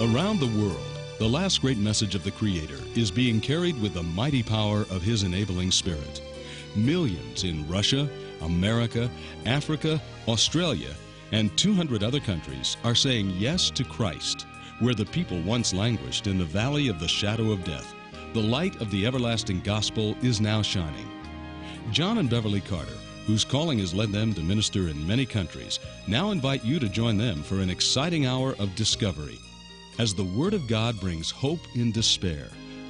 Around the world, the last great message of the Creator is being carried with the mighty power of His enabling Spirit. Millions in Russia, America, Africa, Australia, and 200 other countries are saying yes to Christ. Where the people once languished in the valley of the shadow of death, the light of the everlasting gospel is now shining. John and Beverly Carter, whose calling has led them to minister in many countries, now invite you to join them for an exciting hour of discovery. As the Word of God brings hope in despair,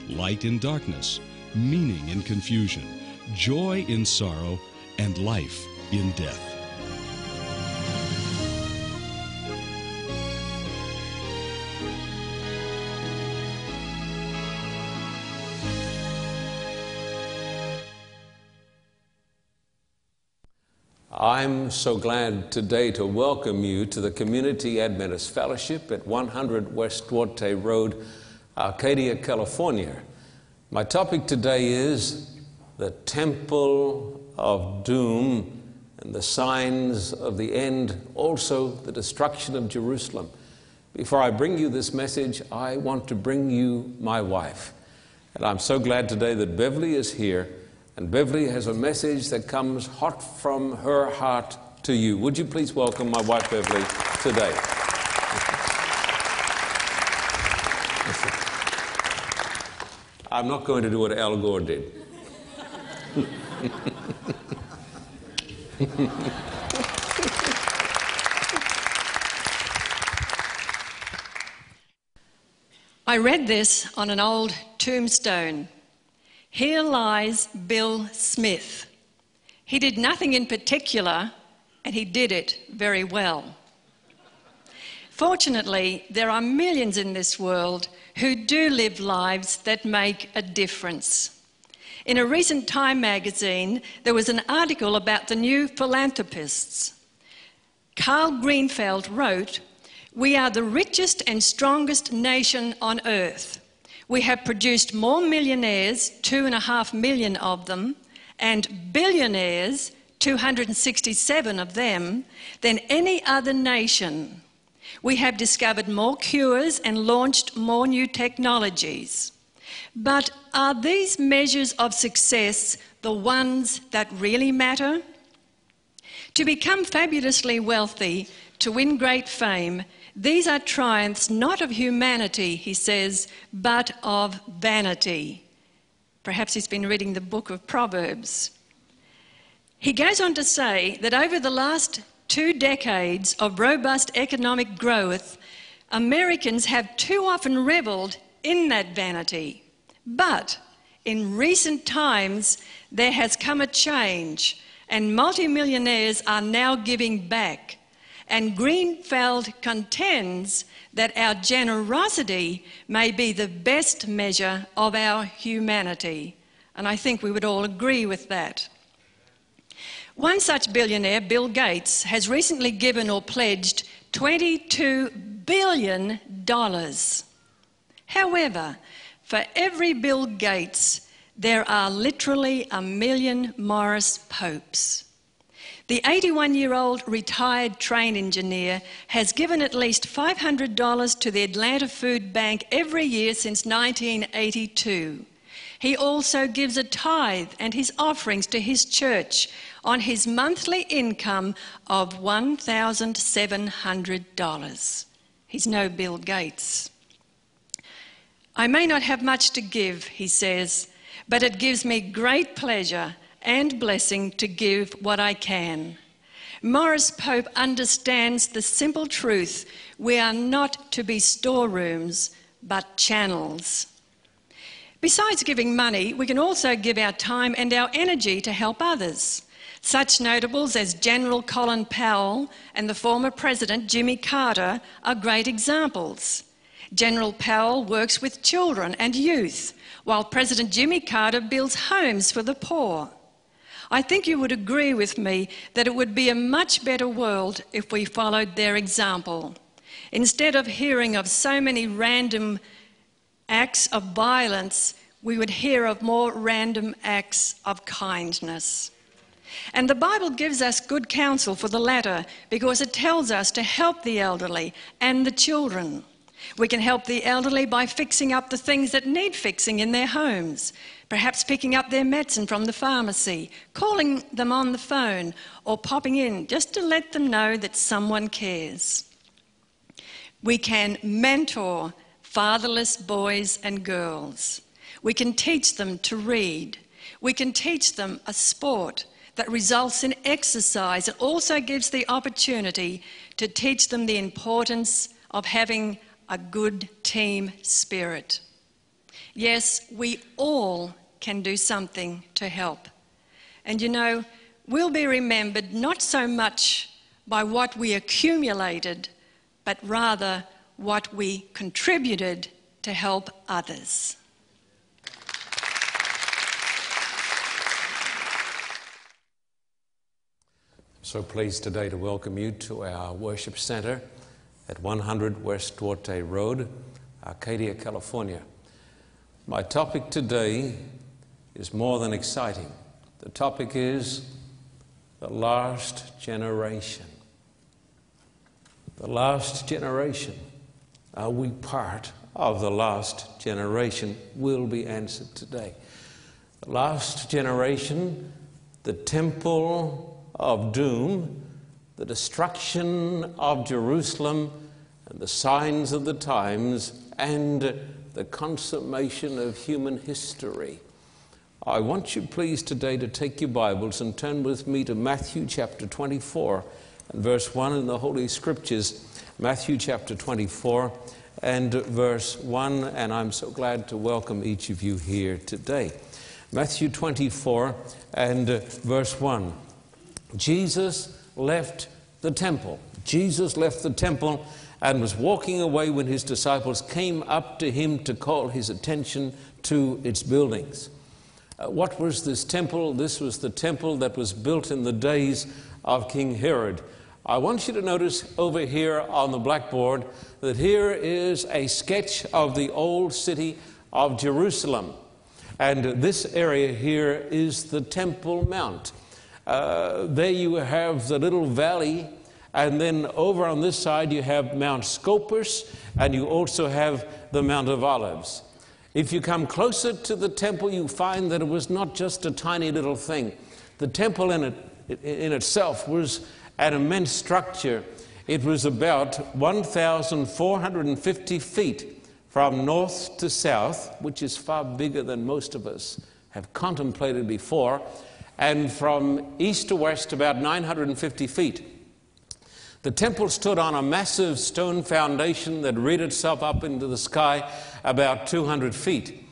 light in darkness, meaning in confusion, joy in sorrow, and life in death. I'm so glad today to welcome you to the Community Adventist Fellowship at 100 West Duarte Road, Arcadia, California. My topic today is the Temple of Doom and the signs of the end, also the destruction of Jerusalem. Before I bring you this message, I want to bring you my wife. And I'm so glad today that Beverly is here. And Beverly has a message that comes hot from her heart to you. Would you please welcome my wife, Beverly, today? I'm not going to do what Al Gore did. I read this on an old tombstone. Here lies Bill Smith. He did nothing in particular, and he did it very well. Fortunately, there are millions in this world who do live lives that make a difference. In a recent Time magazine, there was an article about the new philanthropists. Carl Greenfeld wrote, "We are the richest and strongest nation on earth. We have produced more millionaires, 2.5 million of them, and billionaires, 267 of them, than any other nation. We have discovered more cures and launched more new technologies. But are these measures of success the ones that really matter? To become fabulously wealthy, to win great fame, these are triumphs not of humanity," he says, "but of vanity." Perhaps he's been reading the book of Proverbs. He goes on to say that over the last 2 decades of robust economic growth, Americans have too often reveled in that vanity. But in recent times, there has come a change, and multimillionaires are now giving back. And Greenfeld contends that our generosity may be the best measure of our humanity. And I think we would all agree with that. One such billionaire, Bill Gates, has recently given or pledged $22 billion. However, for every Bill Gates, there are literally 1 million Morris Popes. The 81-year-old retired train engineer has given at least $500 to the Atlanta Food Bank every year since 1982. He also gives a tithe and his offerings to his church on his monthly income of $1,700. He's no Bill Gates. "I may not have much to give," he says, "but it gives me great pleasure and blessing to give what I can." Morris Pope understands the simple truth: we are not to be storerooms, but channels. Besides giving money, we can also give our time and our energy to help others. Such notables as General Colin Powell and the former President Jimmy Carter are great examples. General Powell works with children and youth, while President Jimmy Carter builds homes for the poor. I think you would agree with me that it would be a much better world if we followed their example. Instead of hearing of so many random acts of violence, we would hear of more random acts of kindness. And the Bible gives us good counsel for the latter, because it tells us to help the elderly and the children. We can help the elderly by fixing up the things that need fixing in their homes, perhaps picking up their medicine from the pharmacy, calling them on the phone, or popping in just to let them know that someone cares. We can mentor fatherless boys and girls. We can teach them to read. We can teach them a sport that results in exercise and also gives the opportunity to teach them the importance of having a good team spirit. Yes, we all can do something to help. And you know, we'll be remembered not so much by what we accumulated, but rather what we contributed to help others. So pleased today to welcome you to our worship center at 100 West Duarte Road, Arcadia, California. My topic today is more than exciting. The topic is the last generation. The last generation. Are we part of the last generation? Will be answered today. The last generation, the Temple of Doom, the destruction of Jerusalem, and the signs of the times, and the consummation of human history. I want you please today to take your Bibles and turn with me to Matthew chapter 24 and verse 1 in the Holy Scriptures. Matthew chapter 24 and verse 1, and I'm so glad to welcome each of you here today. Matthew 24 and verse 1. Jesus left the temple. Jesus left the temple and was walking away when his disciples came up to him to call his attention to its buildings. What was this temple? This was the temple that was built in the days of King Herod. I want you to notice over here on the blackboard that here is a sketch of the old city of Jerusalem. And this area here is the Temple Mount. There you have the little valley. And then over on this side, you have Mount Scopus, and you also have the Mount of Olives. If you come closer to the temple, you find that it was not just a tiny little thing. The temple in itself was an immense structure. It was about 1,450 feet from north to south, which is far bigger than most of us have contemplated before, and from east to west, about 950 feet. The temple stood on a massive stone foundation that reared itself up into the sky about 200 feet.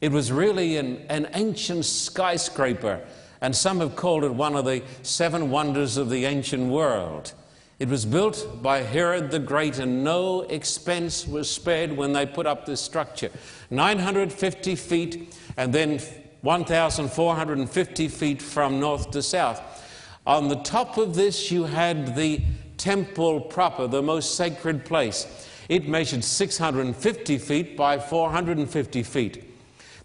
It was really an ancient skyscraper, and some have called it one of the seven wonders of the ancient world. It was built by Herod the Great, and no expense was spared when they put up this structure. 950 feet and then 1,450 feet from north to south. On the top of this you had the temple proper, the most sacred place. It measured 650 feet by 450 feet.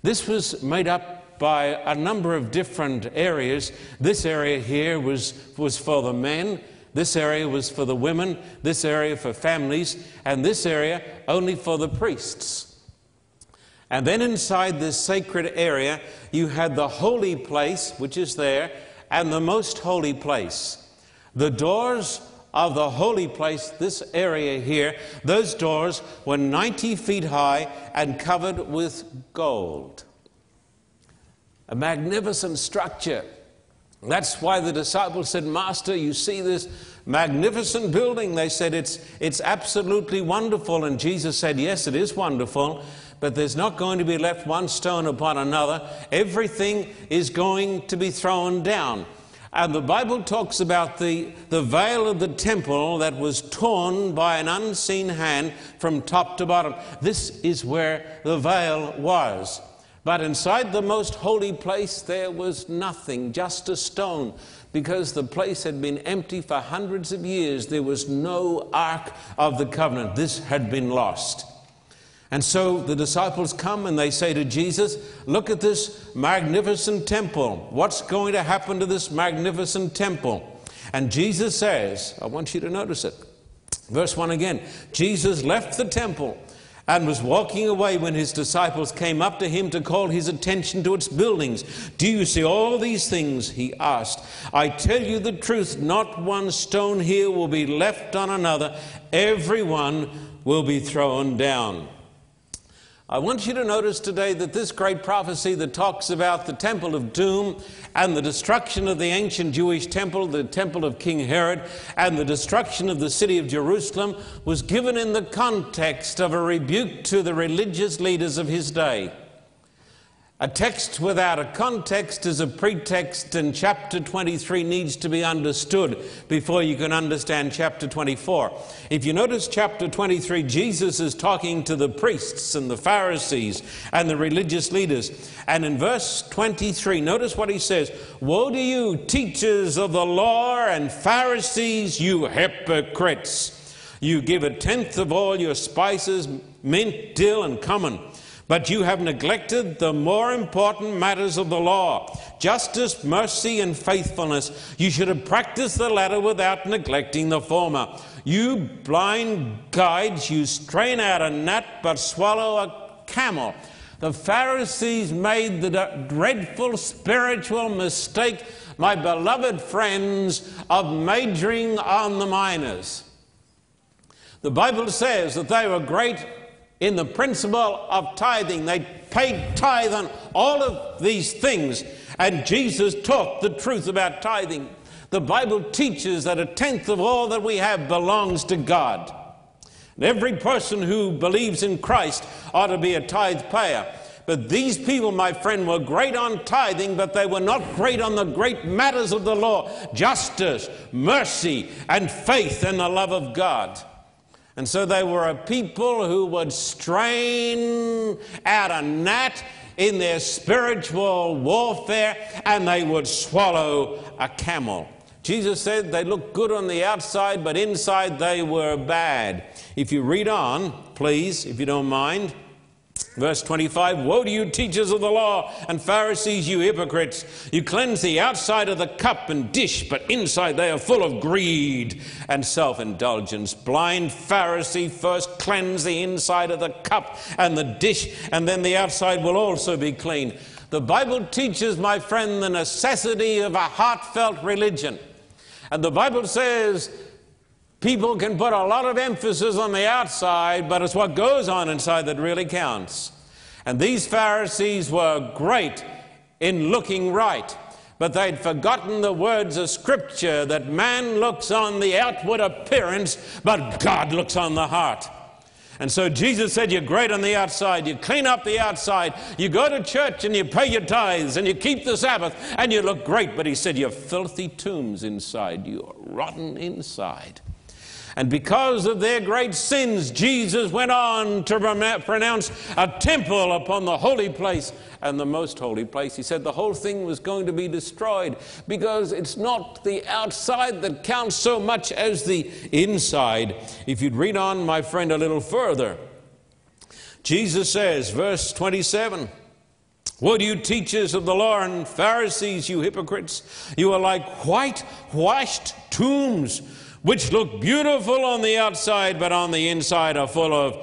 This was made up by a number of different areas. This area here was for the men, this area was for the women, this area for families, and this area only for the priests. And then inside this sacred area, you had the holy place, which is there, and the most holy place. The doors of the holy place, this area here, those doors were 90 feet high and covered with gold. A magnificent structure. That's why the disciples said, "Master, you see this magnificent building?" They said, it's absolutely wonderful. And Jesus said, "Yes, it is wonderful, but there's not going to be left one stone upon another. Everything is going to be thrown down." And the Bible talks about the veil of the temple that was torn by an unseen hand from top to bottom. This is where the veil was. But inside the most holy place there was nothing, just a stone, because the place had been empty for hundreds of years. There was no Ark of the Covenant. This had been lost. And so the disciples come and they say to Jesus, "Look at this magnificent temple. What's going to happen to this magnificent temple?" And Jesus says, I want you to notice it. Verse 1 again, Jesus left the temple and was walking away when his disciples came up to him to call his attention to its buildings. Do you see all these things? He asked. I tell you the truth, not one stone here will be left on another. Everyone will be thrown down. I want you to notice today that this great prophecy that talks about the Temple of Doom and the destruction of the ancient Jewish temple, the temple of King Herod, and the destruction of the city of Jerusalem was given in the context of a rebuke to the religious leaders of his day. A text without a context is a pretext, and chapter 23 needs to be understood before you can understand chapter 24. If you notice chapter 23, Jesus is talking to the priests and the Pharisees and the religious leaders. And in verse 23, notice what he says, "Woe to you, teachers of the law and Pharisees, you hypocrites! You give a tenth of all your spices, mint, dill, and cumin. But you have neglected the more important matters of the law, justice, mercy, and faithfulness. You should have practiced the latter without neglecting the former. You blind guides, you strain out a gnat but swallow a camel." The Pharisees made the dreadful spiritual mistake, my beloved friends, of majoring on the minors. The Bible says that they were great in the principle of tithing. They paid tithe on all of these things, and Jesus taught the truth about tithing. The Bible teaches that a tenth of all that we have belongs to God. And every person who believes in Christ ought to be a tithe payer. But these people, my friend, were great on tithing, but they were not great on the great matters of the law, justice, mercy, and faith and the love of God. And so they were a people who would strain out a gnat in their spiritual warfare, and they would swallow a camel. Jesus said they looked good on the outside, but inside they were bad. If you read on, please, if you don't mind. Verse 25, "Woe to you, teachers of the law and Pharisees, you hypocrites! You cleanse the outside of the cup and dish, but inside they are full of greed and self-indulgence. Blind Pharisee, first cleanse the inside of the cup and the dish, and then the outside will also be clean." The Bible teaches, my friend, the necessity of a heartfelt religion. And the Bible says people can put a lot of emphasis on the outside, but it's what goes on inside that really counts. And these Pharisees were great in looking right, but they'd forgotten the words of Scripture that man looks on the outward appearance, but God looks on the heart. And so Jesus said, you're great on the outside, you clean up the outside, you go to church and you pay your tithes and you keep the Sabbath and you look great. But he said, you're filthy tombs inside, you're rotten inside. And because of their great sins, Jesus went on to pronounce a temple upon the holy place and the most holy place. He said the whole thing was going to be destroyed because it's not the outside that counts so much as the inside. If you'd read on, my friend, a little further, Jesus says, verse 27, "Woe to you, teachers of the law and Pharisees, you hypocrites! You are like whitewashed tombs, which look beautiful on the outside, but on the inside are full of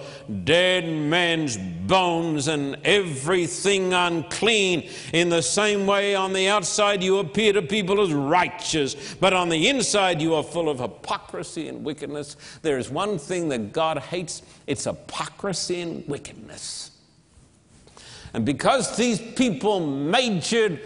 dead men's bones and everything unclean. In the same way, on the outside you appear to people as righteous, but on the inside you are full of hypocrisy and wickedness." There is one thing that God hates, it's hypocrisy and wickedness. And because these people majored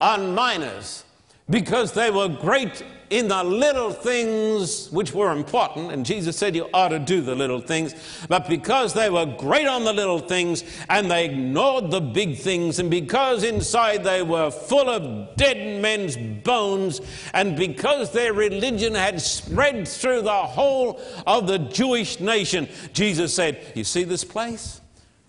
on minors, because they were great in the little things which were important, and Jesus said you ought to do the little things, but because they were great on the little things and they ignored the big things, and because inside they were full of dead men's bones, and because their religion had spread through the whole of the Jewish nation, Jesus said, you see this place?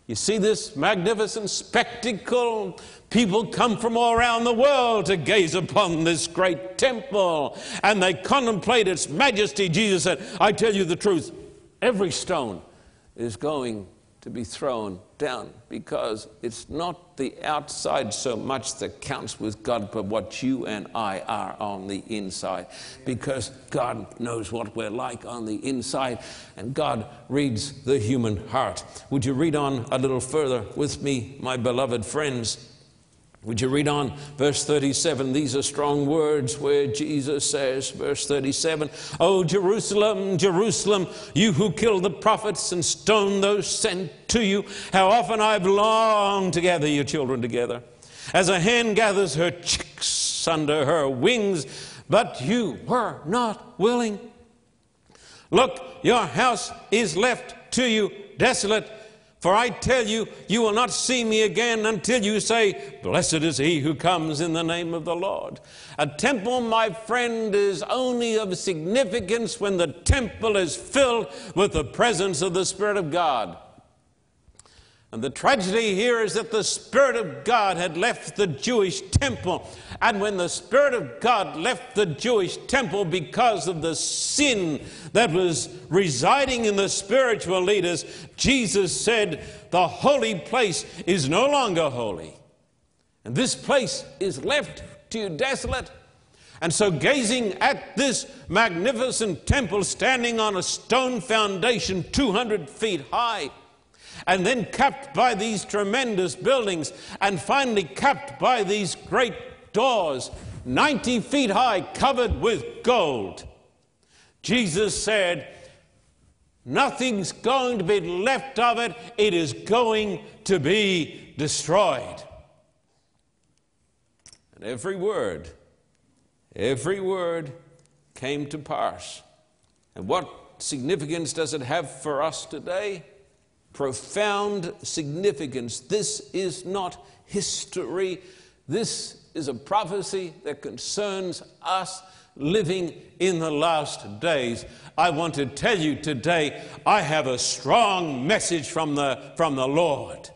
You see this magnificent spectacle? People come from all around the world to gaze upon this great temple, and they contemplate its majesty. Jesus said, I tell you the truth, every stone is going to be thrown down, because it's not the outside so much that counts with God, but what you and I are on the inside, because God knows what we're like on the inside, and God reads the human heart. Would you read on a little further with me, my beloved friends? Would you read on verse 37? These are strong words where Jesus says, verse 37, "O Jerusalem, Jerusalem, you who killed the prophets and stoned those sent to you, how often I've longed to gather your children together, as a hen gathers her chicks under her wings, but you were not willing. Look, your house is left to you desolate. For I tell you, you will not see me again until you say, 'Blessed is he who comes in the name of the Lord.'" A temple, my friend, is only of significance when the temple is filled with the presence of the Spirit of God. And the tragedy here is that the Spirit of God had left the Jewish temple. And when the Spirit of God left the Jewish temple because of the sin that was residing in the spiritual leaders, Jesus said, "The holy place is no longer holy. And this place is left to you desolate." And so gazing at this magnificent temple standing on a stone foundation 200 feet high, and then capped by these tremendous buildings, and finally capped by these great doors, 90 feet high, covered with gold, Jesus said, nothing's going to be left of it. It is going to be destroyed. And every word came to pass. And what significance does it have for us today? Profound significance. This is not history. This is a prophecy that concerns us living in the last days. I want to tell you today, I have a strong message from the Lord.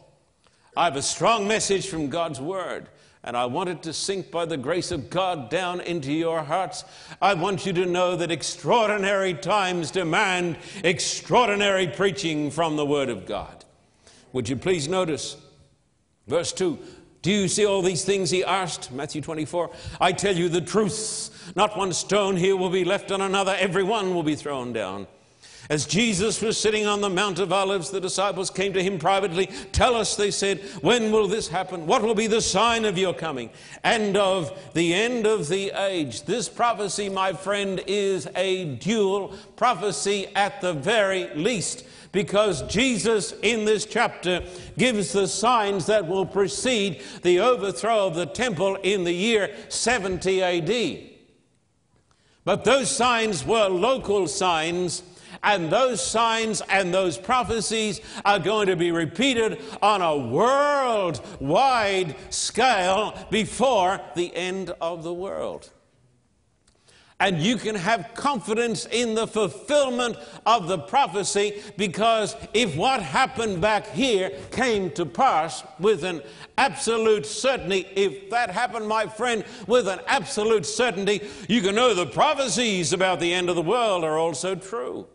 I have a strong message from God's Word. And I want it to sink by the grace of God down into your hearts. I want you to know that extraordinary times demand extraordinary preaching from the Word of God. Would you please notice verse 2. Do you see all these things, he asked? Matthew 24. I tell you the truth. Not one stone here will be left on another. Every one will be thrown down. As Jesus was sitting on the Mount of Olives, the disciples came to him privately. Tell us, they said, when will this happen? What will be the sign of your coming and of the end of the age? This prophecy, my friend, is a dual prophecy at the very least, because Jesus in this chapter gives the signs that will precede the overthrow of the temple in the year 70 AD. But those signs were local signs, and those signs and those prophecies are going to be repeated on a worldwide scale before the end of the world. And you can have confidence in the fulfillment of the prophecy, because if what happened back here came to pass with an absolute certainty, if that happened, my friend, with an absolute certainty, you can know the prophecies about the end of the world are also true.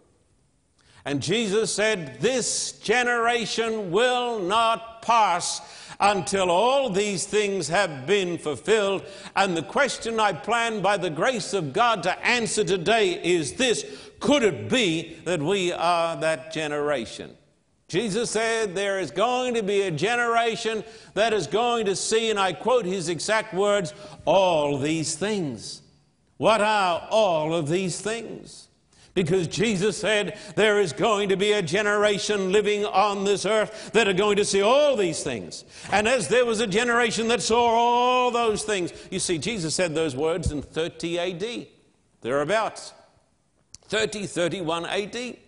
And Jesus said, this generation will not pass until all these things have been fulfilled. And the question I plan by the grace of God to answer today is this: could it be that we are that generation? Jesus said there is going to be a generation that is going to see, and I quote his exact words, all these things. What are all of these things? Because Jesus said there is going to be a generation living on this earth that are going to see all these things. And as there was a generation that saw all those things, you see, Jesus said those words in 30 AD, thereabouts, 31 AD.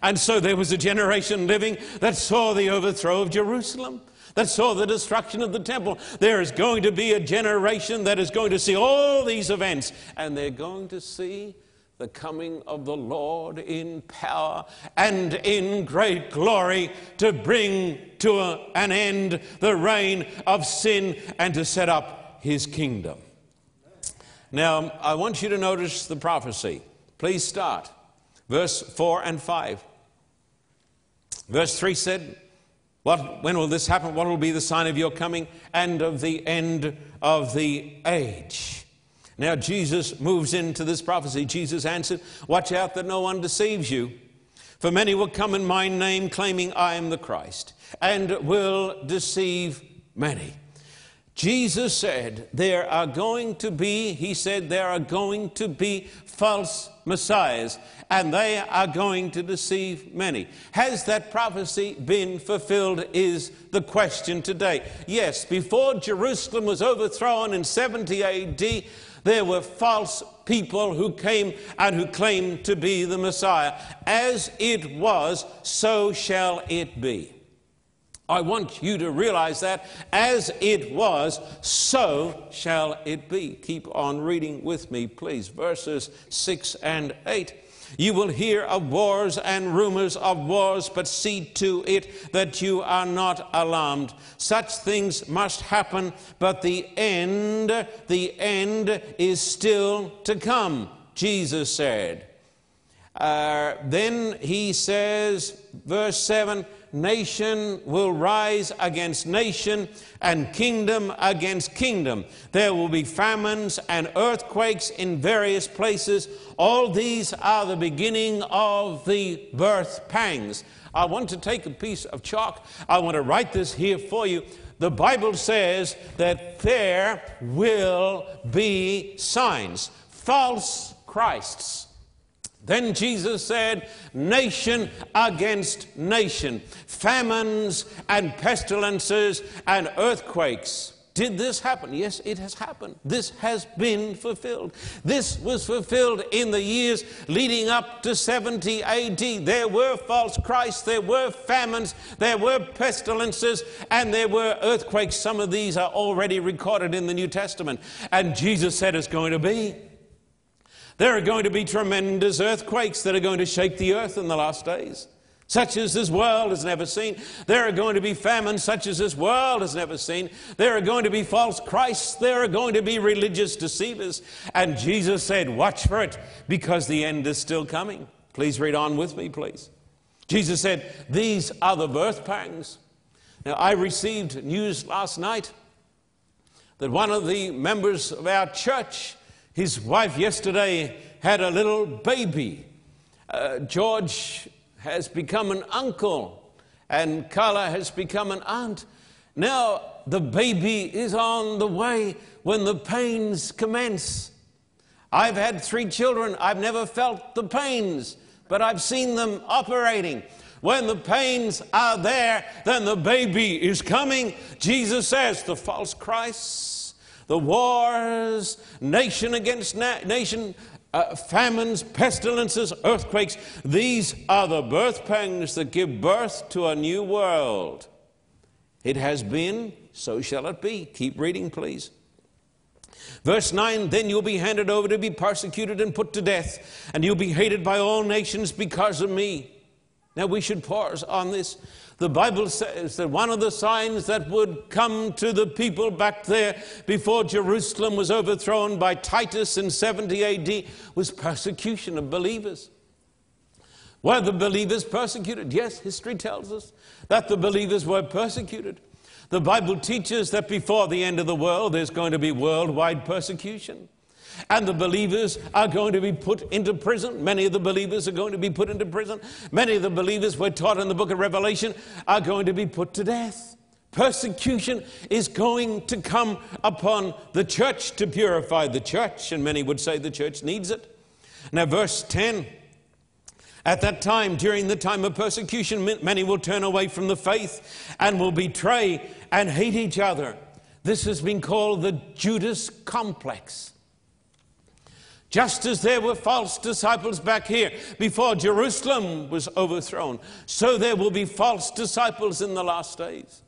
And so there was a generation living that saw the overthrow of Jerusalem, that saw the destruction of the temple. There is going to be a generation that is going to see all these events, and they're going to see the coming of the Lord in power and in great glory to bring to an end the reign of sin and to set up his kingdom. Now, I want you to notice the prophecy. Please start. Verse 4 and 5. Verse 3 said, When will this happen? What will be the sign of your coming and of the end of the age? Now Jesus moves into this prophecy. Jesus answered, watch out that no one deceives you. For many will come in my name, claiming I am the Christ, and will deceive many. Jesus said there are going to be, he said, there are going to be false messiahs, and they are going to deceive many. Has that prophecy been fulfilled is the question today. Yes, before Jerusalem was overthrown in 70 AD, there were false people who came and who claimed to be the Messiah. As it was, so shall it be. I want you to realize that. As it was, so shall it be. Keep on reading with me, please. Verses 6 and 8. You will hear of wars and rumors of wars, but see to it that you are not alarmed. Such things must happen, but the end is still to come, Jesus said. Then he says, verse 7, nation will rise against nation and kingdom against kingdom. There will be famines and earthquakes in various places. All these are the beginning of the birth pangs. I want to take a piece of chalk. I want to write this here for you. The Bible says that there will be signs, false Christs. Then Jesus said, nation against nation, famines and pestilences and earthquakes. Did this happen? Yes, it has happened. This has been fulfilled. This was fulfilled in the years leading up to 70 AD. There were false Christs, there were famines, there were pestilences, and there were earthquakes. Some of these are already recorded in the New Testament. And Jesus said it's going to be. There are going to be tremendous earthquakes that are going to shake the earth in the last days, such as this world has never seen. There are going to be famines such as this world has never seen. There are going to be false Christs. There are going to be religious deceivers. And Jesus said, watch for it, because the end is still coming. Please read on with me, please. Jesus said, these are the birth pangs. Now, I received news last night that one of the members of our church, his wife yesterday had a little baby. George has become an uncle, and Carla has become an aunt. Now the baby is on the way when the pains commence. I've had 3 children. I've never felt the pains, but I've seen them operating. When the pains are there, then the baby is coming. Jesus says, the false Christ, the wars, nation against nation, famines, pestilences, earthquakes. These are the birth pangs that give birth to a new world. It has been, so shall it be. Keep reading, please. Verse 9, then you'll be handed over to be persecuted and put to death, and you'll be hated by all nations because of me. Now we should pause on this. The Bible says that one of the signs that would come to the people back there before Jerusalem was overthrown by Titus in 70 AD was persecution of believers. Were the believers persecuted? Yes, history tells us that the believers were persecuted. The Bible teaches that before the end of the world, there's going to be worldwide persecution. And the believers are going to be put into prison. Many of the believers are going to be put into prison. Many of the believers, we're taught in the book of Revelation, are going to be put to death. Persecution is going to come upon the church to purify the church, and many would say the church needs it. Now, verse 10, at that time, during the time of persecution, many will turn away from the faith and will betray and hate each other. This has been called the Judas complex. Just as there were false disciples back here before Jerusalem was overthrown, so there will be false disciples in the last days.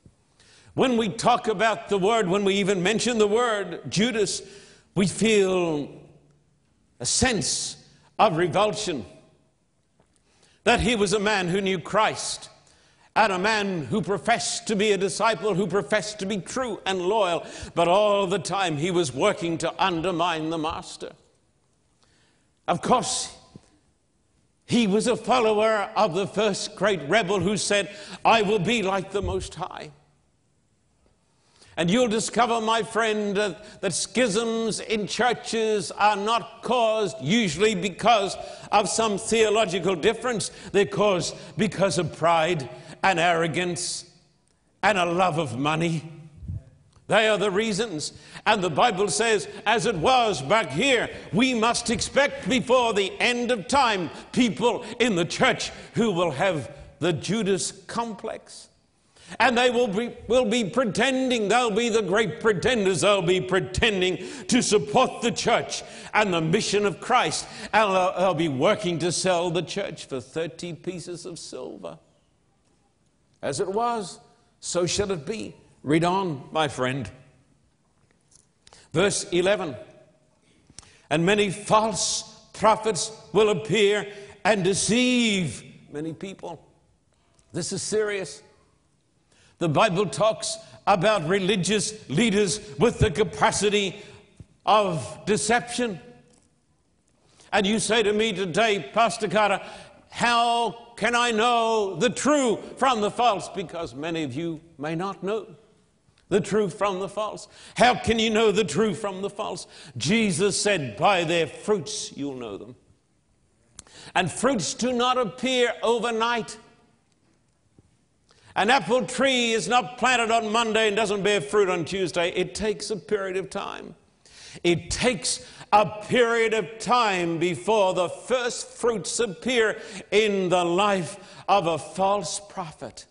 When we talk about the word, when we even mention the word Judas, we feel a sense of revulsion that he was a man who knew Christ and a man who professed to be a disciple, who professed to be true and loyal, but all the time he was working to undermine the master. Of course, He was a follower of the first great rebel who said, I will be like the Most High. And you'll discover, my friend, that schisms in churches are not caused usually because of some theological difference. They're caused because of pride and arrogance and a love of money. They are the reasons. And the Bible says, as it was back here, we must expect before the end of time people in the church who will have the Judas complex. And they will be pretending. They'll be the great pretenders. They'll be pretending to support the church and the mission of Christ. And they'll be working to sell the church for 30 pieces of silver. As it was, so shall it be. Read on, my friend. Verse 11. And many false prophets will appear and deceive many people. This is serious. The Bible talks about religious leaders with the capacity of deception. And you say to me today, Pastor Carter, how can I know the true from the false? Because many of you may not know the truth from the false. How can you know the truth from the false? Jesus said, by their fruits you'll know them. And fruits do not appear overnight. An apple tree is not planted on Monday and doesn't bear fruit on Tuesday. It takes a period of time. It takes a period of time before the first fruits appear in the life of a false prophet.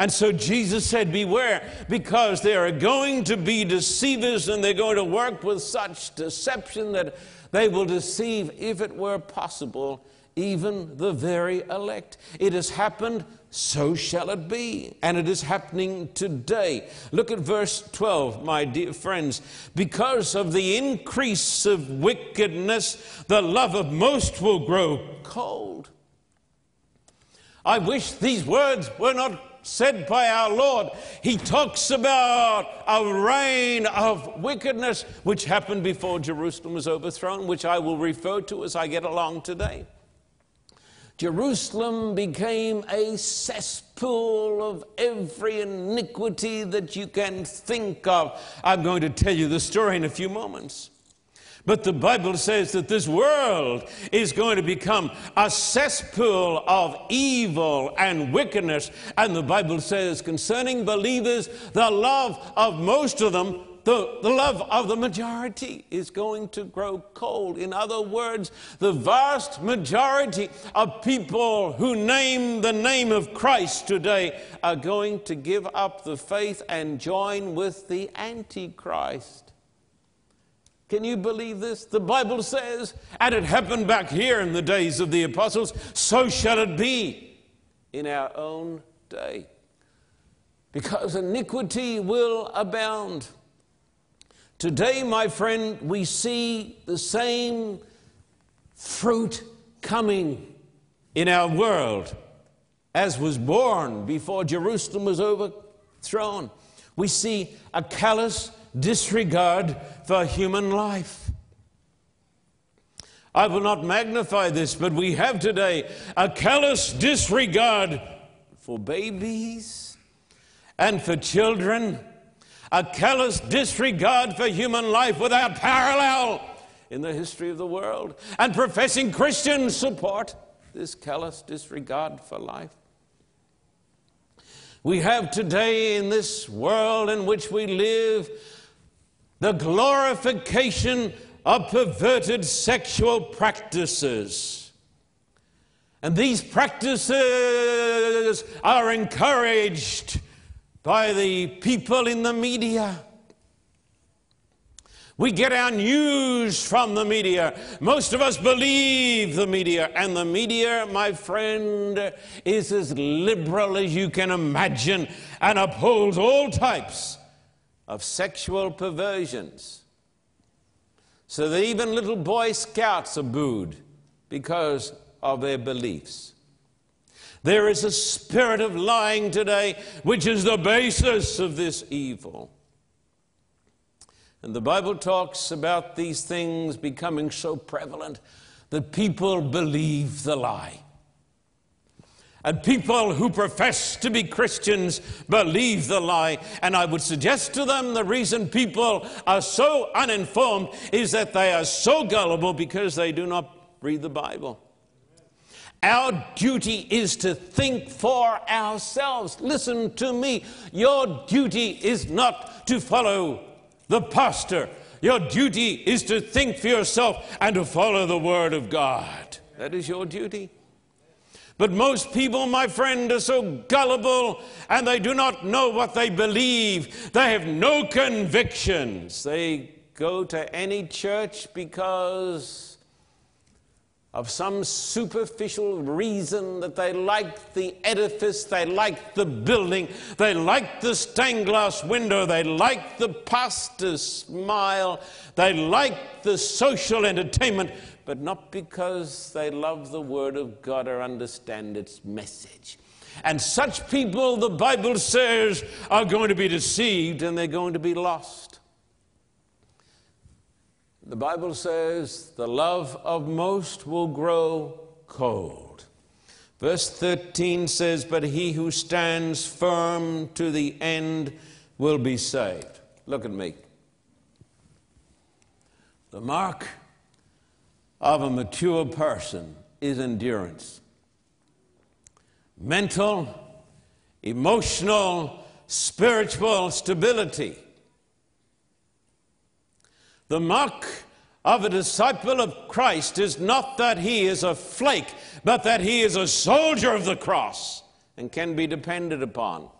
And so Jesus said, beware, because there are going to be deceivers, and they're going to work with such deception that they will deceive, if it were possible, even the very elect. It has happened, so shall it be. And it is happening today. Look at verse 12, my dear friends. Because of the increase of wickedness, the love of most will grow cold. I wish these words were not said by our Lord. He talks about a reign of wickedness which happened before Jerusalem was overthrown, which I will refer to as I get along today. Jerusalem became a cesspool of every iniquity that you can think of. I'm going to tell you the story in a few moments. But the Bible says that this world is going to become a cesspool of evil and wickedness. And the Bible says concerning believers, the love of most of them, the love of the majority is going to grow cold. In other words, the vast majority of people who name the name of Christ today are going to give up the faith and join with the Antichrist. Can you believe this? The Bible says, and it happened back here in the days of the apostles, so shall it be in our own day. Because iniquity will abound. Today, my friend, we see the same fruit coming in our world as was born before Jerusalem was overthrown. We see a callous disregard for human life. I will not magnify this, but we have today a callous disregard for babies and for children. A callous disregard for human life without parallel in the history of the world. And professing Christians support this callous disregard for life. We have today in this world in which we live the glorification of perverted sexual practices. And these practices are encouraged by the people in the media. We get our news from the media. Most of us believe the media. And the media, my friend, is as liberal as you can imagine and upholds all types of sexual perversions. So that even little Boy Scouts are booed because of their beliefs. There is a spirit of lying today, which is the basis of this evil. And the Bible talks about these things becoming so prevalent the people believe the lie. And people who profess to be Christians believe the lie. And I would suggest to them the reason people are so uninformed is that they are so gullible because they do not read the Bible. Our duty is to think for ourselves. Listen to me. Your duty is not to follow the pastor. Your duty is to think for yourself and to follow the Word of God. That is your duty. But most people, my friend, are so gullible and they do not know what they believe. They have no convictions. They go to any church because of some superficial reason that they like the edifice, they like the building, they like the stained glass window, they like the pastor's smile, they like the social entertainment, but not because they love the Word of God or understand its message. And such people, the Bible says, are going to be deceived and they're going to be lost. The Bible says the love of most will grow cold. Verse 13 says, but he who stands firm to the end will be saved. Look at me. The mark of a mature person is endurance. Mental, emotional, spiritual stability. The mark of a disciple of Christ is not that he is a flake, but that he is a soldier of the cross and can be depended upon.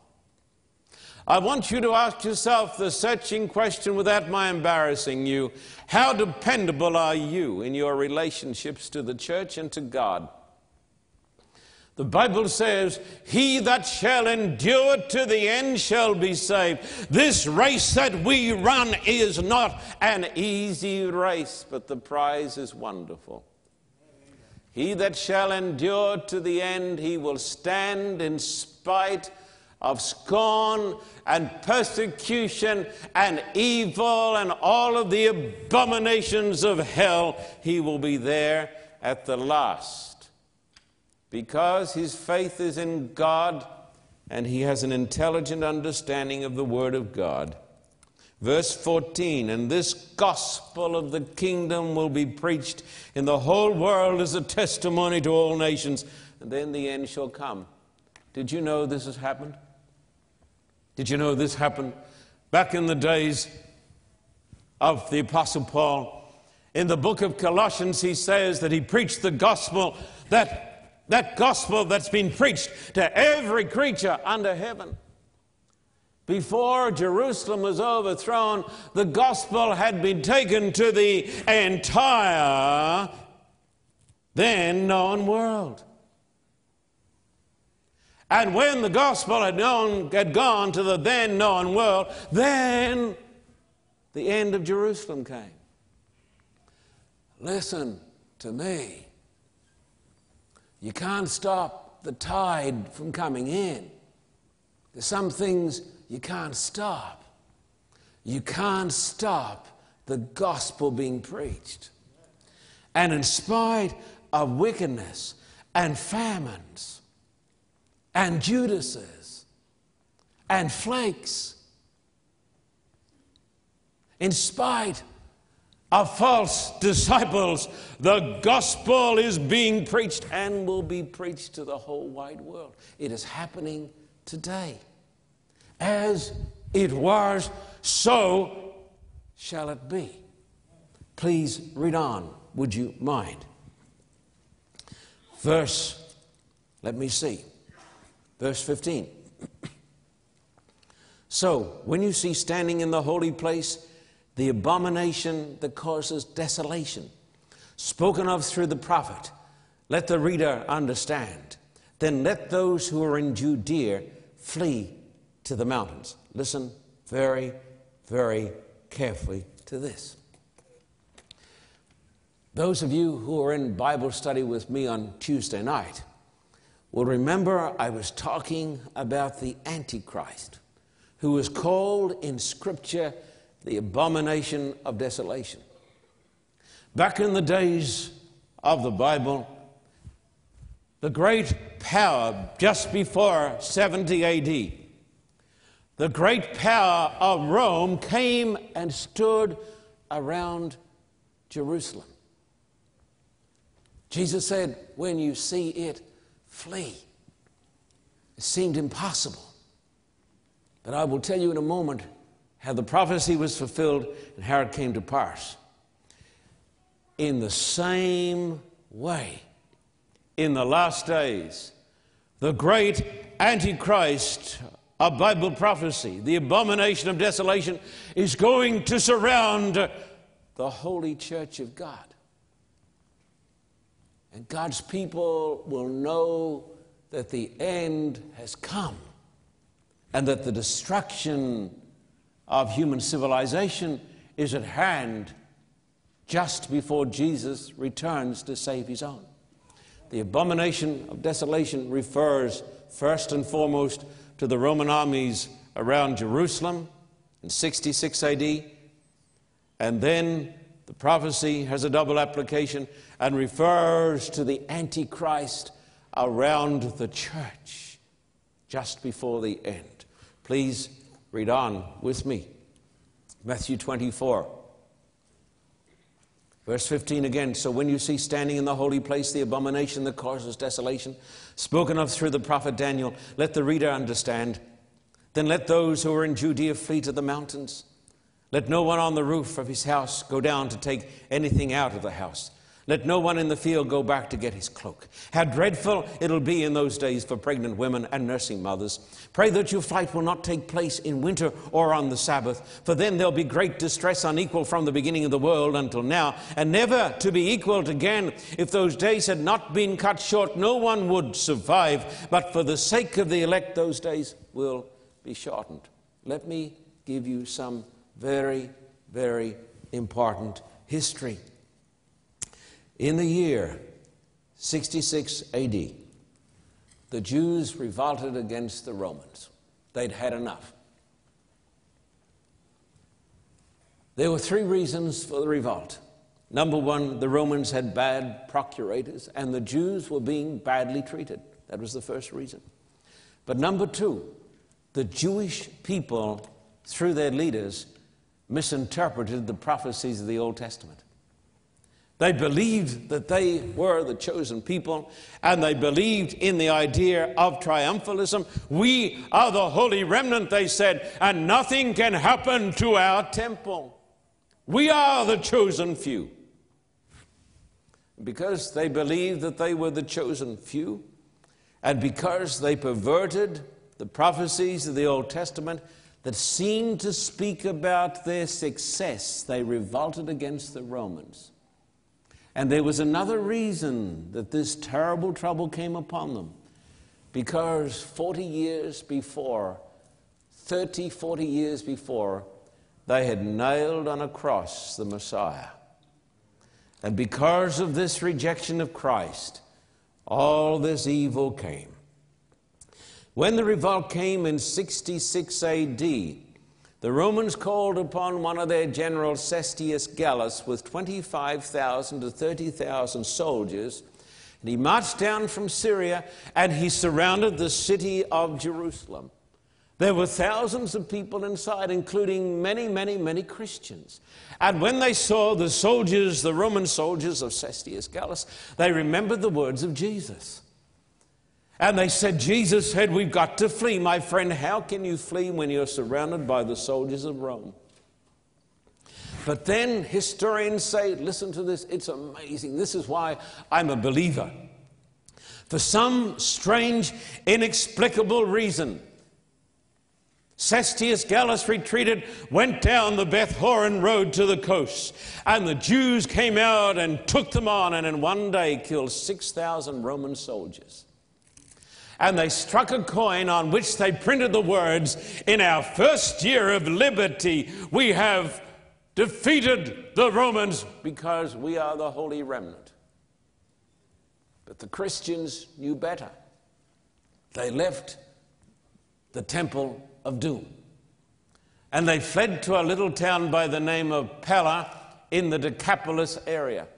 I want you to ask yourself the searching question without my embarrassing you. How dependable are you in your relationships to the church and to God? The Bible says, he that shall endure to the end shall be saved. This race that we run is not an easy race, but the prize is wonderful. He that shall endure to the end, he will stand in spite of scorn and persecution and evil and all of the abominations of hell. He will be there at the last because his faith is in God and he has an intelligent understanding of the Word of God. Verse 14, and this gospel of the kingdom will be preached in the whole world as a testimony to all nations, and then the end shall come. Did you know this has happened? Did you know this happened back in the days of the Apostle Paul? In the book of Colossians, he says that he preached the gospel, that gospel that's been preached to every creature under heaven. Before Jerusalem was overthrown, the gospel had been taken to the entire then known world. And when the gospel had gone to the then known world, then the end of Jerusalem came. Listen to me. You can't stop the tide from coming in. There's some things you can't stop. You can't stop the gospel being preached. And in spite of wickedness and famines, and Judases, and flakes, in spite of false disciples, the gospel is being preached and will be preached to the whole wide world. It is happening today. As it was, so shall it be. Please read on, would you mind? Verse 15. So, when you see standing in the holy place the abomination that causes desolation, spoken of through the prophet, let the reader understand. Then let those who are in Judea flee to the mountains. Listen very, very carefully to this. Those of you who are in Bible study with me on Tuesday night, well, remember, I was talking about the Antichrist, who is called in Scripture the abomination of desolation. Back in the days of the Bible, the great power just before 70 A.D., the great power of Rome came and stood around Jerusalem. Jesus said, when you see it, flee. It seemed impossible. But I will tell you in a moment how the prophecy was fulfilled and how it came to pass. In the same way, in the last days, the great Antichrist of Bible prophecy, the abomination of desolation, is going to surround the holy church of God. And God's people will know that the end has come and that the destruction of human civilization is at hand just before Jesus returns to save his own. The abomination of desolation refers first and foremost to the Roman armies around Jerusalem in 66 AD, and then the prophecy has a double application and refers to the Antichrist around the church just before the end. Please read on with me. Matthew 24. Verse 15 again, so when you see standing in the holy place the abomination that causes desolation, spoken of through the prophet Daniel, let the reader understand. Then let those who are in Judea flee to the mountains. Let no one on the roof of his house go down to take anything out of the house. Let no one in the field go back to get his cloak. How dreadful it'll be in those days for pregnant women and nursing mothers. Pray that your flight will not take place in winter or on the Sabbath, for then there'll be great distress unequal from the beginning of the world until now, and never to be equaled again. If those days had not been cut short, no one would survive, but for the sake of the elect, those days will be shortened. Let me give you some very, very important history. In the year 66 AD, the Jews revolted against the Romans. They'd had enough. There were three reasons for the revolt. Number one, the Romans had bad procurators, and the Jews were being badly treated. That was the first reason. But number two, the Jewish people, through their leaders, misinterpreted the prophecies of the Old Testament. They believed that they were the chosen people, and they believed in the idea of triumphalism. We are the holy remnant, they said, and nothing can happen to our temple. We are the chosen few. Because they believed that they were the chosen few, and because they perverted the prophecies of the Old Testament that seemed to speak about their success, they revolted against the Romans. And there was another reason that this terrible trouble came upon them, because 40 years before, they had nailed on a cross the Messiah. And because of this rejection of Christ, all this evil came. When the revolt came in 66 A.D., the Romans called upon one of their generals, Cestius Gallus, with 25,000 to 30,000 soldiers, and he marched down from Syria and he surrounded the city of Jerusalem. There were thousands of people inside, including many, many, many Christians. And when they saw the soldiers, the Roman soldiers of Cestius Gallus, they remembered the words of Jesus. And they said, Jesus said, we've got to flee. My friend, how can you flee when you're surrounded by the soldiers of Rome? But then historians say, listen to this, it's amazing. This is why I'm a believer. For some strange, inexplicable reason, Cestius Gallus retreated, went down the Beth Horon Road to the coast, and the Jews came out and took them on, and in one day killed 6,000 Roman soldiers. And they struck a coin on which they printed the words, in our first year of liberty, we have defeated the Romans because we are the holy remnant. But the Christians knew better. They left the Temple of Doom. And they fled to a little town by the name of Pella in the Decapolis area.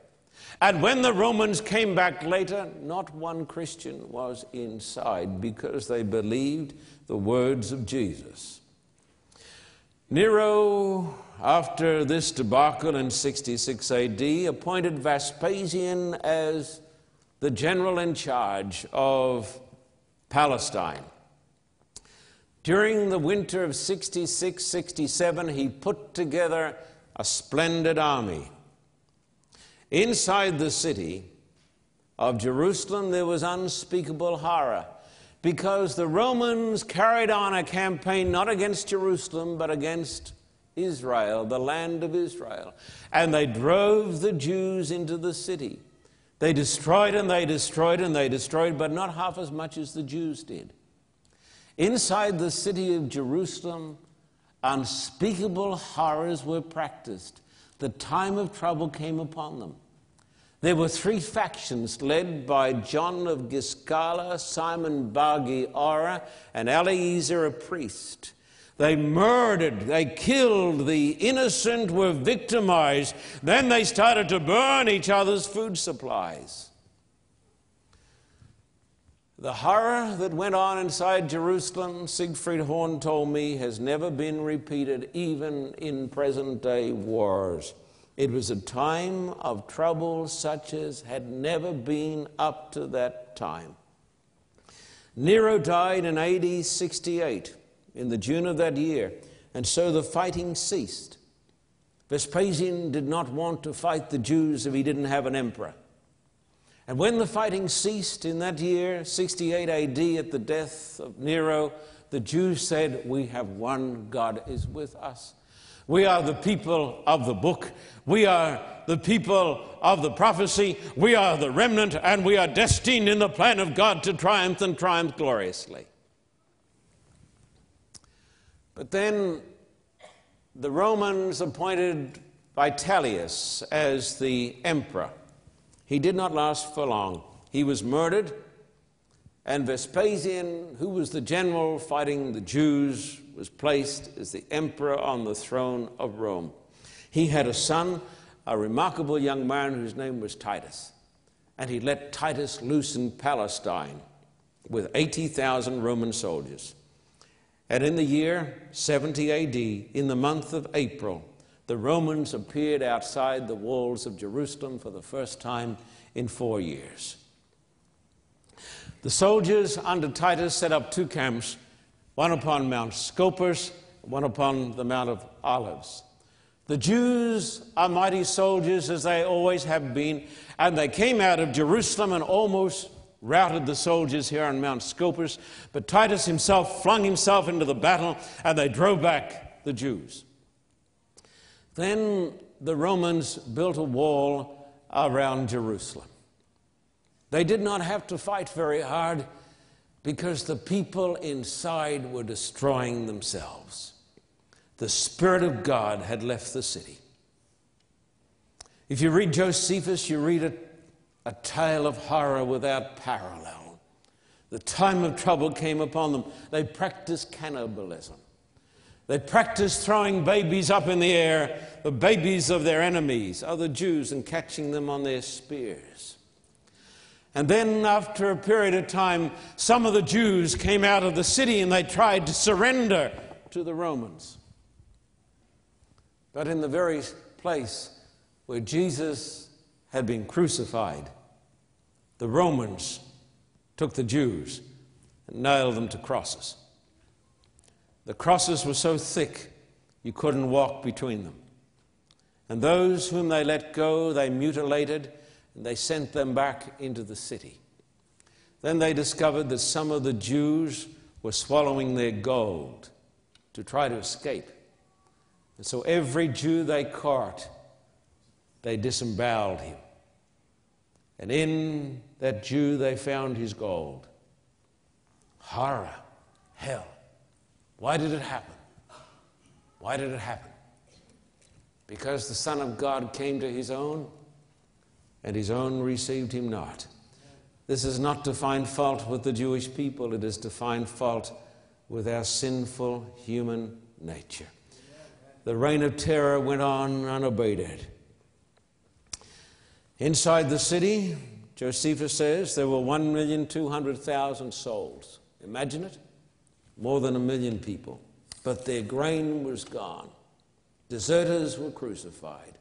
And when the Romans came back later, not one Christian was inside because they believed the words of Jesus. Nero, after this debacle in 66 AD, appointed Vespasian as the general in charge of Palestine. During the winter of 66-67, he put together a splendid army. Inside the city of Jerusalem, there was unspeakable horror because the Romans carried on a campaign not against Jerusalem but against Israel, the land of Israel. And they drove the Jews into the city. They destroyed and they destroyed and they destroyed, but not half as much as the Jews did. Inside the city of Jerusalem, unspeakable horrors were practiced. The time of trouble came upon them. There were three factions led by John of Giscala, Simon Bar Giora, and Eliezer, a priest. They murdered, they killed, the innocent were victimized. Then they started to burn each other's food supplies. The horror that went on inside Jerusalem, Siegfried Horn told me, has never been repeated, even in present-day wars. It was a time of trouble such as had never been up to that time. Nero died in AD 68, in the June of that year, and so the fighting ceased. Vespasian did not want to fight the Jews if he didn't have an emperor. And when the fighting ceased in that year, 68 AD, at the death of Nero, the Jews said, "We have won. God is with us. We are the people of the book. We are the people of the prophecy. We are the remnant, and we are destined in the plan of God to triumph and triumph gloriously." But then the Romans appointed Vitellius as the emperor. He did not last for long. He was murdered, and Vespasian, who was the general fighting the Jews, was placed as the emperor on the throne of Rome. He had a son, a remarkable young man whose name was Titus, and he let Titus loose in Palestine with 80,000 Roman soldiers. And in the year 70 AD, in the month of April, the Romans appeared outside the walls of Jerusalem for the first time in 4 years. The soldiers under Titus set up two camps, one upon Mount Scopus, one upon the Mount of Olives. The Jews are mighty soldiers, as they always have been, and they came out of Jerusalem and almost routed the soldiers here on Mount Scopus, but Titus himself flung himself into the battle, and they drove back the Jews. Then the Romans built a wall around Jerusalem. They did not have to fight very hard because the people inside were destroying themselves. The Spirit of God had left the city. If you read Josephus, you read a tale of horror without parallel. The time of trouble came upon them. They practiced cannibalism. They practiced throwing babies up in the air, the babies of their enemies, other Jews, and catching them on their spears. And then after a period of time, some of the Jews came out of the city and they tried to surrender to the Romans. But in the very place where Jesus had been crucified, the Romans took the Jews and nailed them to crosses. The crosses were so thick you couldn't walk between them. And those whom they let go, they mutilated, and they sent them back into the city. Then they discovered that some of the Jews were swallowing their gold to try to escape. And so every Jew they caught, they disemboweled him. And in that Jew they found his gold. Horror, hell. Why did it happen? Why did it happen? Because the Son of God came to his own, and his own received him not. This is not to find fault with the Jewish people. It is to find fault with our sinful human nature. The reign of terror went on unabated. Inside the city, Josephus says, there were 1,200,000 souls. Imagine it. More than 1 million people. But their grain was gone. Deserters were crucified.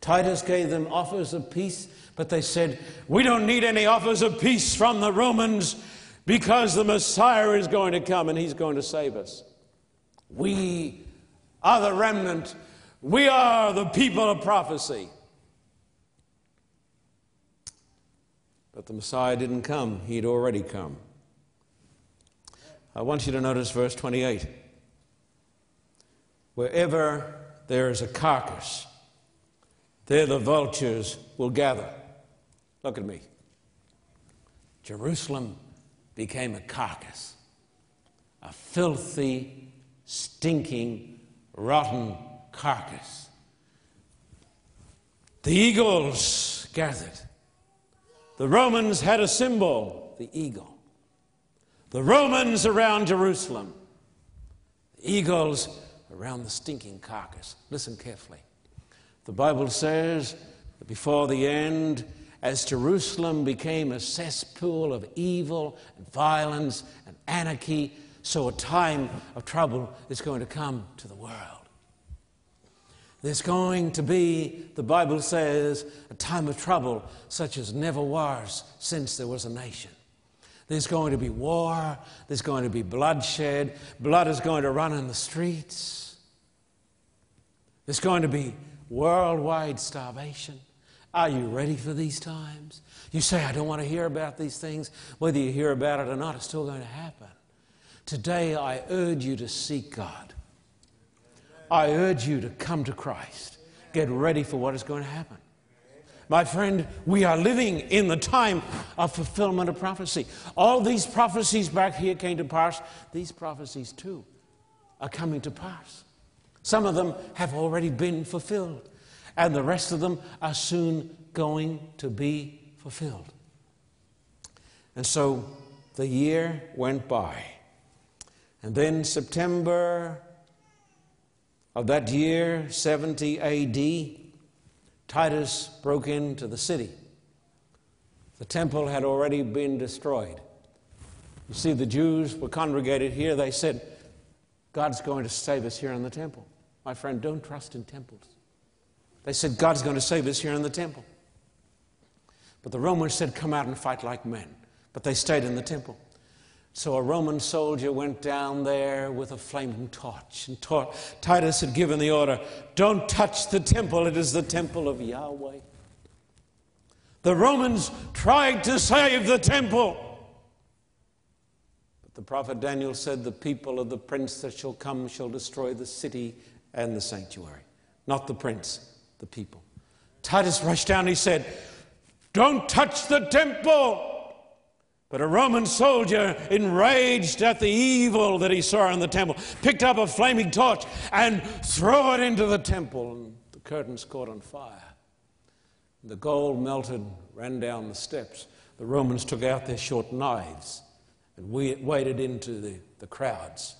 Titus gave them offers of peace, but they said, we don't need any offers of peace from the Romans because the Messiah is going to come and he's going to save us. We are the remnant. We are the people of prophecy. But the Messiah didn't come. He'd already come. I want you to notice verse 28. Wherever there is a carcass, there the vultures will gather. Look at me. Jerusalem became a carcass, a filthy, stinking, rotten carcass. The eagles gathered. The Romans had a symbol, the eagle. The Romans around Jerusalem, the eagles around the stinking carcass. Listen carefully. The Bible says that before the end, as Jerusalem became a cesspool of evil and violence and anarchy, so a time of trouble is going to come to the world. There's going to be, the Bible says, a time of trouble such as never was since there was a nation. There's going to be war. There's going to be bloodshed. Blood is going to run in the streets. There's going to be worldwide starvation. Are you ready for these times? You say, I don't want to hear about these things. Whether you hear about it or not, it's still going to happen. Today, I urge you to seek God. I urge you to come to Christ. Get ready for what is going to happen. My friend, we are living in the time of fulfillment of prophecy. All these prophecies back here came to pass. These prophecies, too, are coming to pass. Some of them have already been fulfilled, and the rest of them are soon going to be fulfilled. And so the year went by, and then September of that year, 70 A.D., Titus broke into the city. The temple had already been destroyed. You see, the Jews were congregated here. They said, God's going to save us here in the temple. My friend, don't trust in temples. They said, God's going to save us here in the temple. But the Romans said, come out and fight like men. But they stayed in the temple. So a Roman soldier went down there with a flaming torch. And Titus had given the order, don't touch the temple. It is the temple of Yahweh. The Romans tried to save the temple. The prophet Daniel said, the people of the prince that shall come shall destroy the city and the sanctuary. Not the prince, the people. Titus rushed down. He said, don't touch the temple. But a Roman soldier, enraged at the evil that he saw in the temple, picked up a flaming torch and threw it into the temple. And the curtains caught on fire. The gold melted, ran down the steps. The Romans took out their short knives. We waded into the crowds.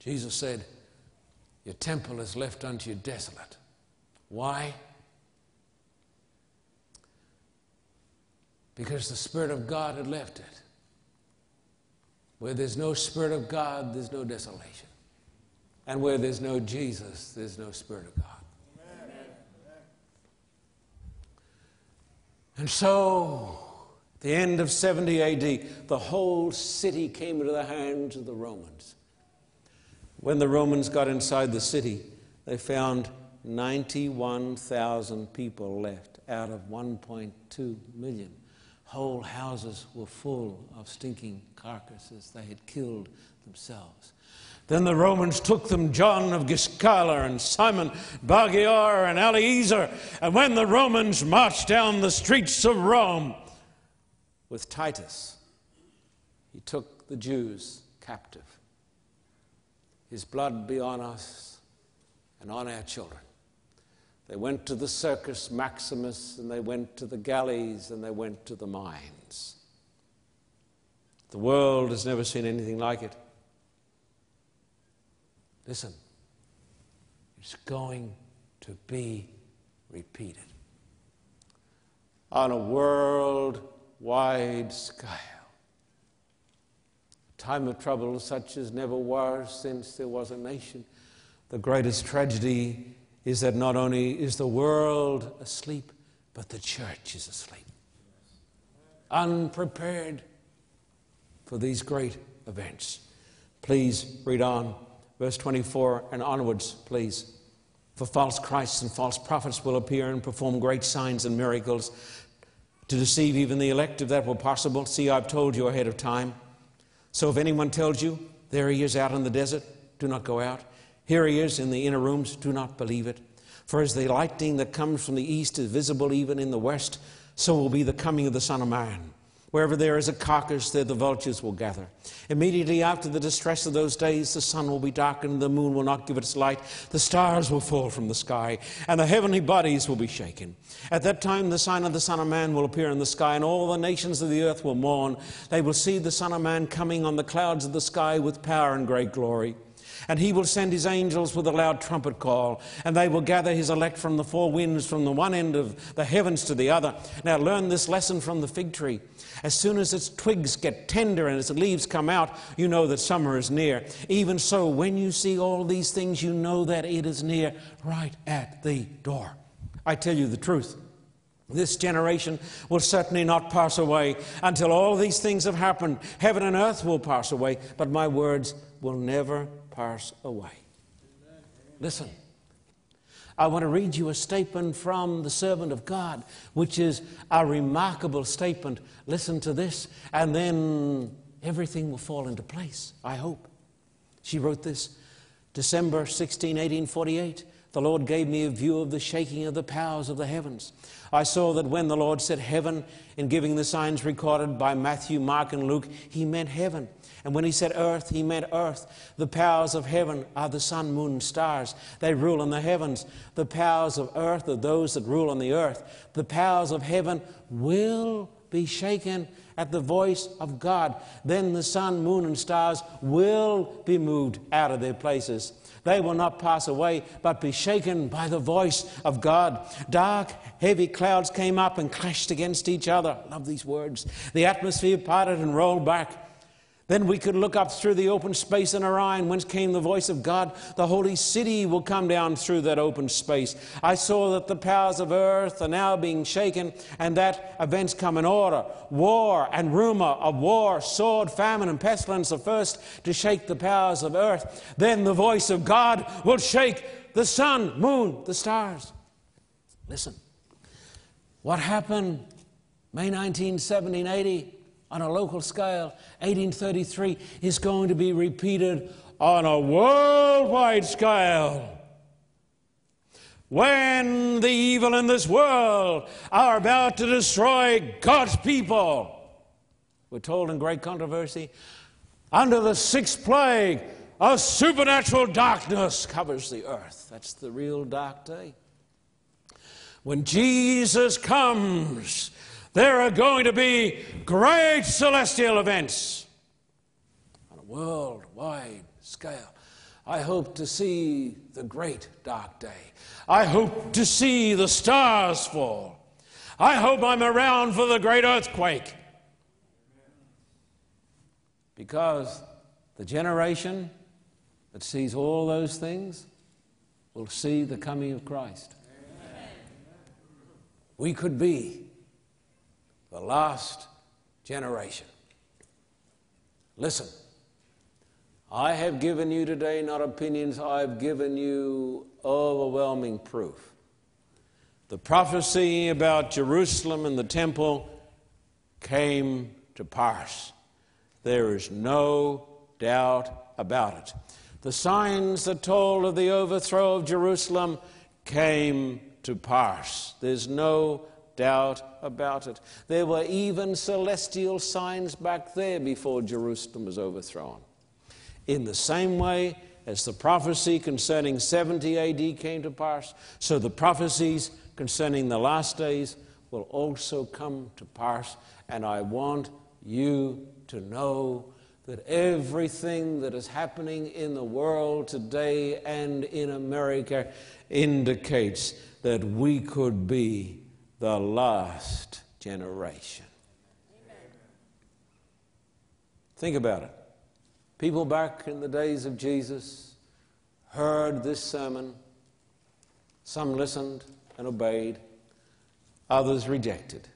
Jesus said, your temple is left unto you desolate. Why? Because the Spirit of God had left it. Where there's no Spirit of God, there's no desolation. And where there's no Jesus, there's no Spirit of God. And so, at the end of 70 AD, the whole city came into the hands of the Romans. When the Romans got inside the city, they found 91,000 people left out of 1.2 million. Whole houses were full of stinking carcasses. They had killed themselves. Then the Romans took them, John of Giscala and Simon Bar Giora and Eliezer. And when the Romans marched down the streets of Rome with Titus, he took the Jews captive. His blood be on us and on our children. They went to the Circus Maximus, and they went to the galleys, and they went to the mines. The world has never seen anything like it. Listen, it's going to be repeated on a world-wide scale. A time of trouble such as never was since there was a nation. The greatest tragedy is that not only is the world asleep, but the church is asleep, unprepared for these great events. Please read on, verse 24 and onwards, please. For false Christs and false prophets will appear and perform great signs and miracles to deceive even the elect, if that were possible. See, I've told you ahead of time. So if anyone tells you, there he is out in the desert, do not go out. Here he is in the inner rooms, do not believe it. For as the lightning that comes from the east is visible even in the west, so will be the coming of the Son of Man. Wherever there is a carcass, there the vultures will gather. Immediately after the distress of those days, the sun will be darkened, the moon will not give its light, the stars will fall from the sky, and the heavenly bodies will be shaken. At that time, the sign of the Son of Man will appear in the sky, and all the nations of the earth will mourn. They will see the Son of Man coming on the clouds of the sky with power and great glory. And he will send his angels with a loud trumpet call, and they will gather his elect from the four winds, from the one end of the heavens to the other. Now learn this lesson from the fig tree. As soon as its twigs get tender and its leaves come out, you know that summer is near. Even so, when you see all these things, you know that it is near, right at the door. I tell you the truth. This generation will certainly not pass away until all these things have happened. Heaven and earth will pass away, but my words will never pass away. Listen, I want to read you a statement from the servant of God, which is a remarkable statement. Listen to this, and then everything will fall into place, I hope. She wrote this, December 16, 1848. The Lord gave me a view of the shaking of the powers of the heavens. I saw that when the Lord said heaven, in giving the signs recorded by Matthew, Mark, and Luke, he meant heaven. And when he said earth, he meant earth. The powers of heaven are the sun, moon, and stars. They rule in the heavens. The powers of earth are those that rule on the earth. The powers of heaven will be shaken at the voice of God. Then the sun, moon, and stars will be moved out of their places. They will not pass away, but be shaken by the voice of God. Dark, heavy clouds came up and clashed against each other. Love these words. The atmosphere parted and rolled back. Then we could look up through the open space in Orion, whence came the voice of God. The holy city will come down through that open space. I saw that the powers of earth are now being shaken, and that events come in order. War and rumor of war, sword, famine, and pestilence are first to shake the powers of earth. Then the voice of God will shake the sun, moon, the stars. Listen, what happened May 1917-80? On a local scale, 1833 is going to be repeated on a worldwide scale. When the evil in this world are about to destroy God's people, we're told in great controversy, under the sixth plague, a supernatural darkness covers the earth. That's the real dark day. When Jesus comes, there are going to be great celestial events on a worldwide scale. I hope to see the great dark day. I hope to see the stars fall. I hope I'm around for the great earthquake. Because the generation that sees all those things will see the coming of Christ. We could be the last generation. Listen, I have given you today not opinions, I've given you overwhelming proof. The prophecy about Jerusalem and the temple came to pass. There is no doubt about it. The signs that told of the overthrow of Jerusalem came to pass. There's no doubt about it. There were even celestial signs back there before Jerusalem was overthrown. In the same way as the prophecy concerning 70 AD came to pass, so the prophecies concerning the last days will also come to pass. And I want you to know that everything that is happening in the world today and in America indicates that we could be the last generation. Amen. Think about it. People back in the days of Jesus heard this sermon. Some listened and obeyed. Others rejected.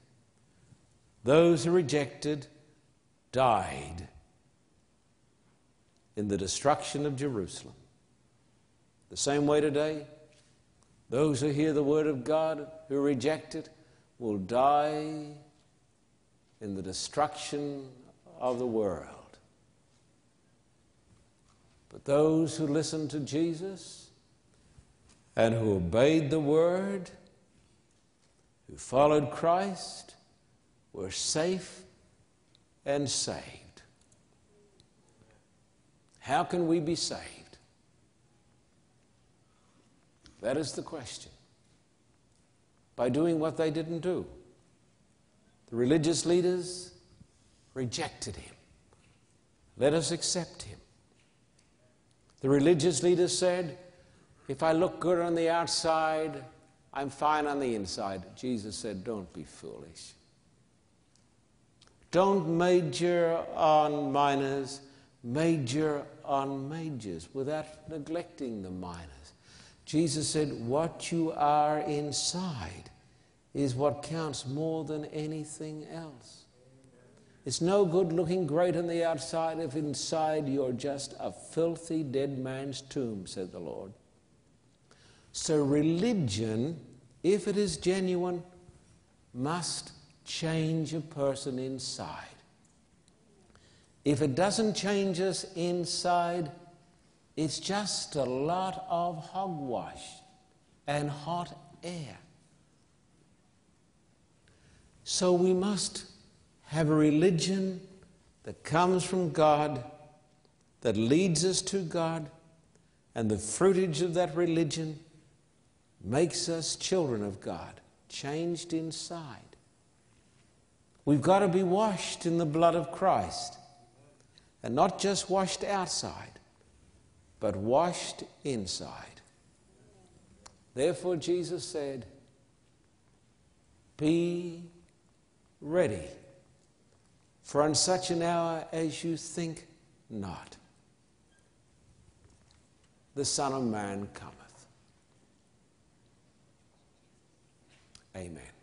Those who rejected died in the destruction of Jerusalem. The same way today, those who hear the word of God who reject it will die in the destruction of the world. But those who listened to Jesus and who obeyed the word, who followed Christ, were safe and saved. How can we be saved? That is the question. By doing what they didn't do. The religious leaders rejected him. Let us accept him. The religious leaders said, if I look good on the outside, I'm fine on the inside. Jesus said, don't be foolish. Don't major on minors. Major on majors without neglecting the minors. Jesus said, what you are inside is what counts more than anything else. It's no good looking great on the outside if inside you're just a filthy dead man's tomb, said the Lord. So religion, if it is genuine, must change a person inside. If it doesn't change us inside, it's just a lot of hogwash and hot air. So we must have a religion that comes from God, that leads us to God, and the fruitage of that religion makes us children of God, changed inside. We've got to be washed in the blood of Christ. And not just washed outside, but washed inside. Therefore, Jesus said, be ready, for in such an hour as you think not, the Son of Man cometh. Amen.